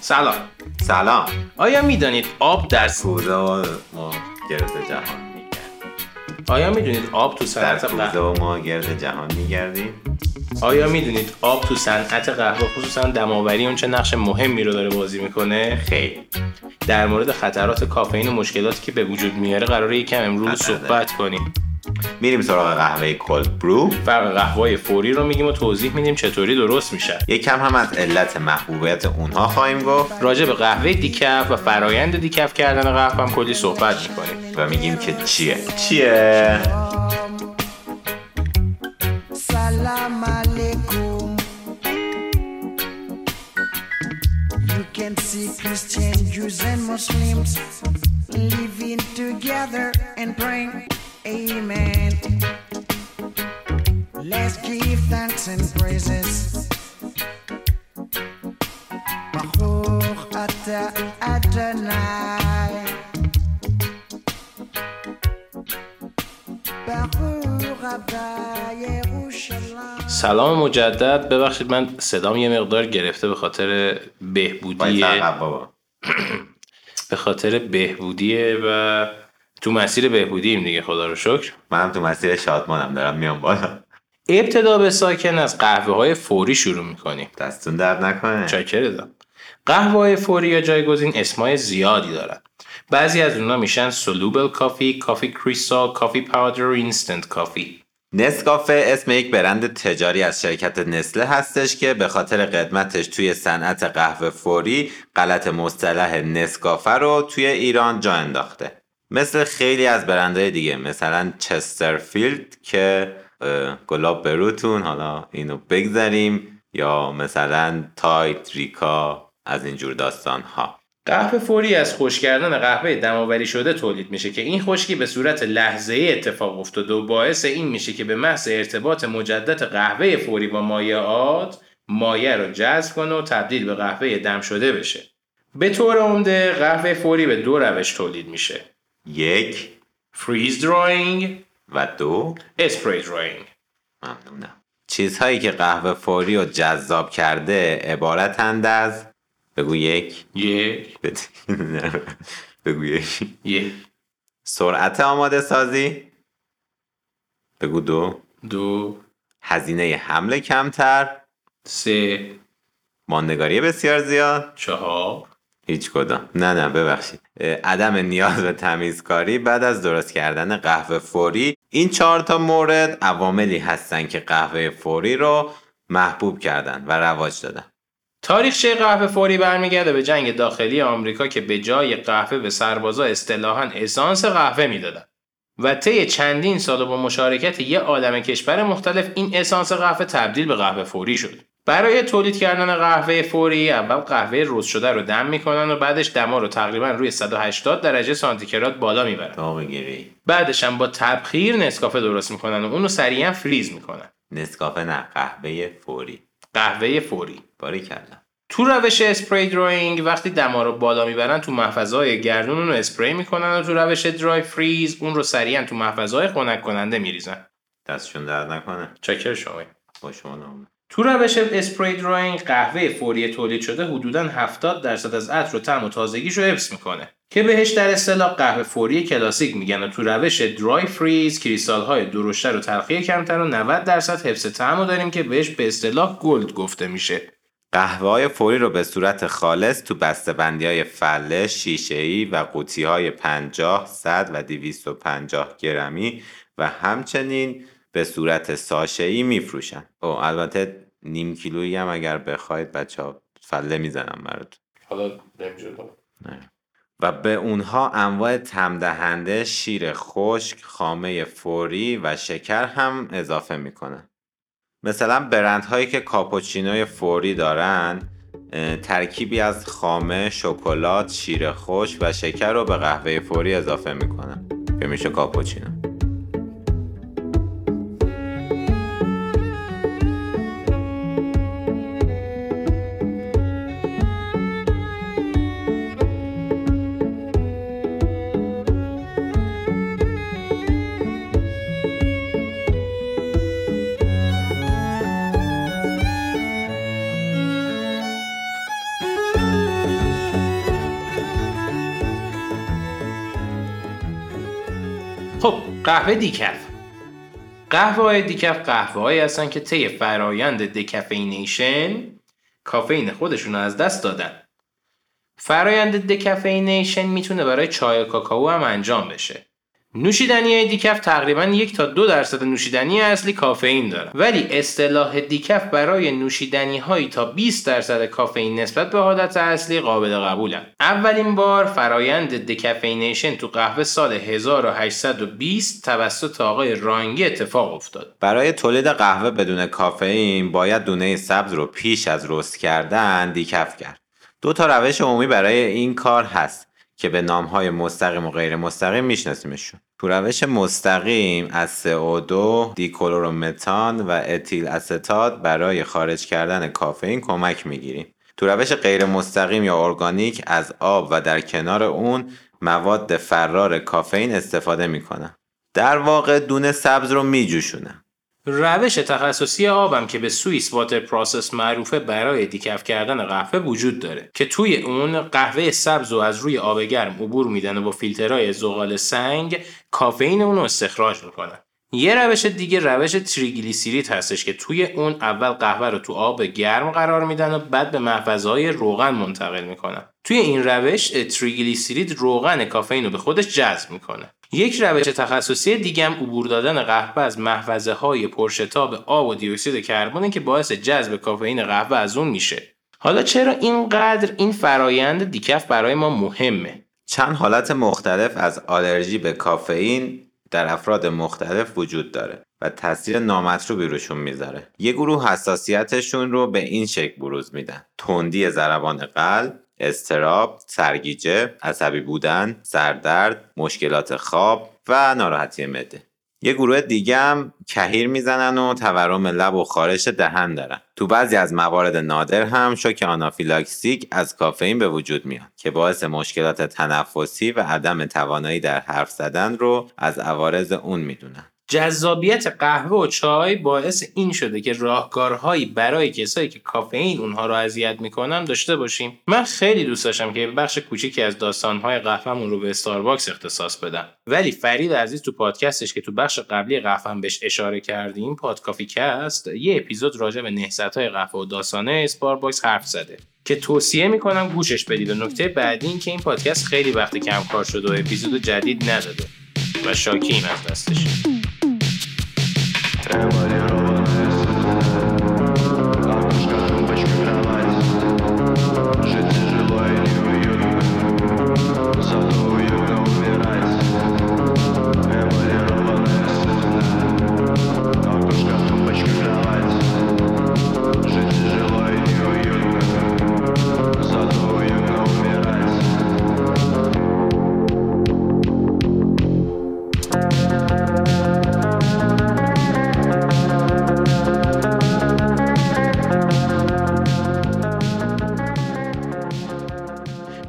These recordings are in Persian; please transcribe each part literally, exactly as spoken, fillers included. سلام سلام. آیا میدانید آب در سودا ما گرد جهان میگردیم؟ آیا میدونید آب تو صنعت قهوه ما گرد جهان میگردیم؟ آیا میدونید آب تو صنعت قهوه خصوصا دماوری اون چه نقش مهمی رو داره بازی میکنه؟ خیلی. در مورد خطرات کافئین و مشکلاتی که به وجود میاره قراره یکم امروز صحبت کنیم. میریم سراغ قهوه کلد برو، فرق قهوه فوری رو میگیم و توضیح میدیم چطوری درست میشه. یکم هم از علت محبوبیت اونها خواهیم گفت. راجع به قهوه دی کفف و فرایند دی کفف کردن قهوه هم کلی صحبت میکنیم و میگیم که چیه چیه. سلام علیکم. You can see Christian, Jews and Muslims living together and praying. Amen. Let's give thanks and praises. Baruch ata Adonai. Baruch ata Yerushalayim. سلام مجدد. ببخشید من صدام یه مقدار گرفته به خاطر بهبودی به خاطر بهبودی و تو مسیر بهبودیم دیگه، خدا رو شکر. منم تو مسیر شادمانم، دارم میام بالا. ابتدا به ساکن از قهوه های فوری شروع میکنیم. دستون درد نکنه. چاکرتم. قهوه های فوری یا جایگزین اسمای زیادی دارن. بعضی از اونها میشن سولوبل کافی، کافی کریستال، کافی پاودر، اینستنت کافی. نسکافه اسم یک برند تجاری از شرکت نسله هستش که به خاطر قدمتش توی صنعت قهوه فوری غلط مصطلح نسکافه رو توی ایران جا انداخته. مثل خیلی از برندهای دیگه، مثلا چسترفیلد که گلاب بروتون، حالا اینو بگذاریم، یا مثلا تایت، ریکا، از اینجور داستان ها. قهوه فوری از خشک کردن قهوه دماوری شده تولید میشه که این خشکی به صورت لحظه‌ای اتفاق افتاده و باعث این میشه که به محض ارتباط مجدد قهوه فوری با مایعات، مایع رو جذب کنه و تبدیل به قهوه دم شده بشه. به طور عمده قهوه فوری به دو روش تولید میشه. یک، فریز دراینگ، و دو، اسپری دراینگ. ممنونم. چیزهایی که قهوه فوری رو جذاب کرده عبارتند از بگو یک یک بگو یک یک سرعت آماده سازی، بگو دو دو هزینه حمل کمتر، سه ماندگاری بسیار زیاد، چهار هیچ کدام. نه نه ببخشید. عدم نیاز به تمیزکاری بعد از درست کردن قهوه فوری. این چهار تا مورد عواملی هستن که قهوه فوری رو محبوب کردن و رواج دادن. تاریخچه قهوه فوری برمیگرده به جنگ داخلی آمریکا که به جای قهوه به سربازا اصطلاحاً اسانس قهوه میدادن و طی چندین سال با مشارکت یه عالمه کشور مختلف این اسانس قهوه تبدیل به قهوه فوری شد. برای تولید کردن قهوه فوری اول قهوه رز شده رو دم میکنن و بعدش دما رو تقریبا روی صد و هشتاد درجه سانتیگراد بالا میبرن. داغ‌گیری. بعدش هم با تبخیر نسکافه درست میکنن و اونو سریعا فریز میکنن. نسکافه نه، قهوه فوری. قهوه فوری. باریکلا. تو روش اسپری دراینگ وقتی دما رو بالا میبرن تو محفظه‌های گردون اون رو اسپری میکنن و تو روش درای فریز اون رو سریعا تو محفظه‌های خنک کننده میریزن. دستشون درد نکنه. چاکر شما. با شما نمونه. تو روش اسپری دراینگ قهوه فوری تولید شده حدوداً هفتاد درصد از عطر و طعم و تازگیش رو حفظ میکنه که بهش در اصطلاح قهوه فوری کلاسیک میگن، و تو روش درای فریز کریستال های درشت‌تر و تلخی کمتر و نود درصد حفظ طعم رو داریم که بهش به اصطلاح گلد گفته میشه. قهوه های فوری رو به صورت خالص تو بسته‌بندی های فله، شیشه‌ای و قوطی های پنجاه، صد و دویست و پنجاه گرمی و همچنین به صورت ساشه‌ای میفروشن. او البته نیم کیلویی هم اگر بخواید بچه‌ها فله میزنم برات. حالا نمی‌جوام. نه. و به اونها انواع تم‌دهنده، شیر خشک، خامه فوری و شکر هم اضافه میکنن. مثلا برندهایی که کاپوچینوی فوری دارن ترکیبی از خامه، شکلات، شیر خشک و شکر رو به قهوه فوری اضافه میکنن که میشه کاپوچینو. قهوه دیکف. قهوه های دیکف قهوه هایی هستن که طی فرایند دکافئینیشن کافئین خودشون رو از دست دادن. فرایند دکافئینیشن میتونه برای چای و کاکائو هم انجام بشه. نوشیدنیهای دیکف تقریباً یک تا دو درصد نوشیدنی اصلی کافئین داره، ولی اصطلاح دیکف برای نوشیدنی‌های تا بیست درصد کافئین نسبت به حالت اصلی قابل قبوله. اولین بار فرایند دکافئینیشن تو قهوه سال هزار و هشتصد و بیست توسط آقای رانگی اتفاق افتاد. برای تولید قهوه بدون کافئین باید دونه سبز رو پیش از رست کردن دیکف کرد. دو تا روش عمومی برای این کار هست که به نام‌های مستقیم و غیر مستقیم می‌شناسیمشون. تو روش مستقیم از سی او دو، دیکلرومتان و اتیل استات برای خارج کردن کافئین کمک می‌گیریم. تو روش غیر مستقیم یا ارگانیک از آب و در کنار اون مواد فرار کافئین استفاده می‌کنن. در واقع دونه سبز رو می‌جوشونن. روش تخصصی آبم که به سوئیس واتر پروسس معروفه برای دیکف کردن قهوه وجود داره که توی اون قهوه سبز رو از روی آب گرم عبور میدن و با فیلترهای زغال سنگ کافئین اون رو استخراج میکنن. یه روش دیگه روش تریگلیسیرید هستش که توی اون اول قهوه رو تو آب گرم قرار میدن و بعد به محفظه‌های روغن منتقل میکنن. توی این روش تریگلیسیرید روغن کافئین رو به خودش جذب میکنه. یک روش تخصصی دیگه هم عبور دادن قهوه از محفظه‌های پرشتاب آب و دیوکسید کربونه که باعث جذب کافئین قهوه از اون میشه. حالا چرا اینقدر این فرایند دیکف برای ما مهمه؟ چند حالت مختلف از آلرژی به کافئین در افراد مختلف وجود داره و تاثیر نامطلوبی روشون میذاره. یه گروه حساسیتشون رو به این شکل بروز میدن: تندی ضربان قلب، اضطراب، سرگیجه، عصبی بودن، سردرد، مشکلات خواب و ناراحتی معده. یه گروه دیگه هم کهیر میزنن و تورم لب و خارش دهن دارن. تو بعضی از موارد نادر هم شوک آنافیلاکسیک از کافئین به وجود میاد که باعث مشکلات تنفسی و عدم توانایی در حرف زدن رو از عوارض اون میدونن. جذابیت قهوه و چای باعث این شده که راهکارهایی برای کسایی که کافئین اونها رو اذیت میکنن داشته باشیم. من خیلی دوست داشتم که بخش کوچیکی از داستانهای قهوه‌مون رو به استارباکس اختصاص بدم، ولی فرید عزیز تو پادکستش که تو بخش قبلی قهوه‌ام بهش اشاره کردیم، پاد کافی‌کست، یه اپیزود راجع به نهضت‌های قهوه و داستانه استارباکس حرف زده که توصیه میکنم گوشش بدید. و نکته بعدی این که این پادکست خیلی وقت کم کار شده و اپیزود جدید نداده و شاکیم از دستش.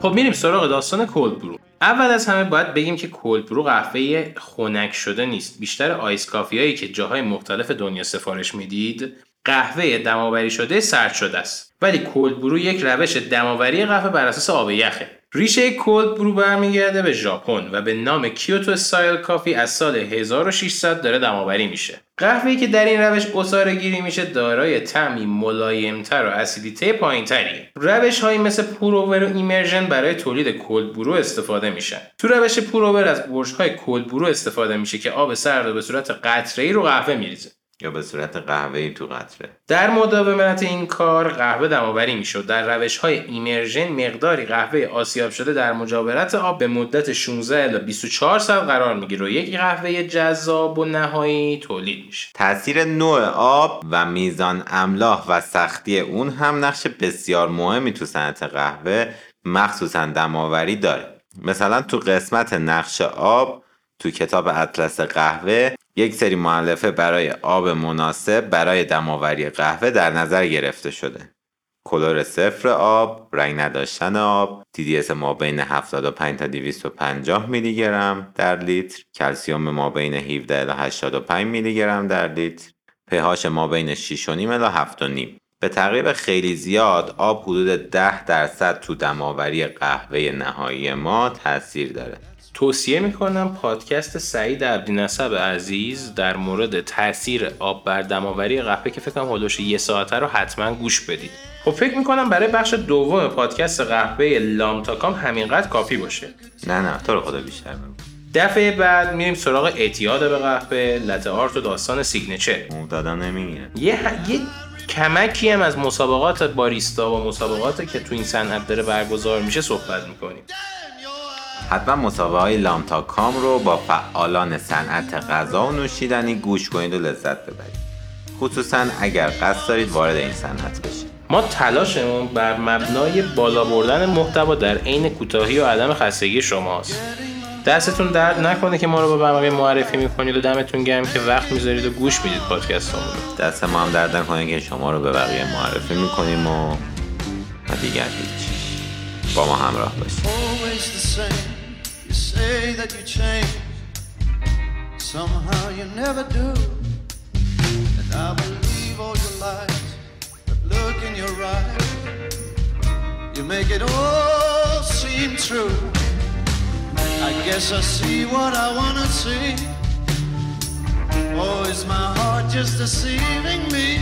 خب میریم سراغ داستان کلد برو. اول از همه باید بگیم که کلد برو قهوه خنک شده نیست. بیشتر آیس کافی هایی که جاهای مختلف دنیا سفارش میدید قهوه دماوری شده سرد شده است، ولی کلد برو یک روش دماوری قهوه بر اساس آب یخه. ریشه کلد برو برمیگرده به ژاپن و به نام کیوتو استایل کافی از سال هزار و ششصد داره دماوری میشه. قهوه‌ای که در این روش عصاره گیری میشه دارای طعمی ملایم‌تر و اسیدیته پایین‌تریه. روش‌هایی مثل پوراور و ایمرژن برای تولید کلد برو استفاده میشن. تو روش پوراور از برش‌های کلد برو استفاده میشه که آب سرد به صورت قطره‌ای رو قهوه میریزه یا به صورت قهوه‌ای تو قطره. در مداومت این کار قهوه دماوری میشد. در روش‌های ایمرژن مقداری قهوه آسیاب شده در مجاورت آب به مدت شانزده الی بیست و چهار ساعت قرار میگیره و یک قهوه جذاب و نهایی تولید میشه. تأثیر نوع آب و میزان املاح و سختی اون هم نقش بسیار مهمی تو صنعت قهوه مخصوصاً دماوری داره. مثلا تو قسمت نقش آب تو کتاب اطلس قهوه یک سری مؤلفه برای آب مناسب برای دماوری قهوه در نظر گرفته شده: کلور صفر آب، رنگ نداشتن آب، تی دی اس ما بین هفتاد و پنج تا دویست و پنجاه میلی گرم در لیتر، کلسیم ما بین هفده الی هشتاد و پنج میلی گرم در لیتر، pH ما بین شش و نیم الی هفت و نیم. به تقریب خیلی زیاد آب حدود ده درصد تو دماوری قهوه نهایی ما تاثیر داره. توصیه میکنم پادکست سعید عبدینسب عزیز در مورد تاثیر آب بر دماوری قهوه که فکر کنم هولوش یه ساعته رو حتما گوش بدید. خب فکر میکنم برای بخش دوم پادکست قهوه لامتاکام همینقدر کافی باشه. نه نه تو رو خدا بیشتر بگو. دفعه بعد میریم سراغ اعتیاد به قهوه، لته آرت و داستان سیگنچر. اون دادم نمیگیره. یه ه... یه کمکی هم از مسابقات باریستا و مسابقاتی که تو این صنعت داره برگزار میشه صحبت میکنیم. حتما مسابقه های لامتاکام رو با فعالان صنعت غذا و نوشیدنی گوش کنید و لذت ببرید، خصوصا اگر قصد دارید وارد این صنعت بشید. ما تلاشمون بر مبنای بالا بردن محتوا در عین کوتاهی و عدم خستگی شماست. دستتون درد نکنه که ما رو به بقیه معرفی میکنید و دمتون گرم که وقت میذارید و گوش میدید پادکستمون رو. دست ما هم درد نکنه که شما رو به بقیه معرفی میکنیم و دیگر هیچ. با ما همراه باشید. You say that you change, somehow you never do. And I believe all your lies, but look in your eyes, you make it all seem true. I guess I see what I wanna see. Oh, is my heart just deceiving me?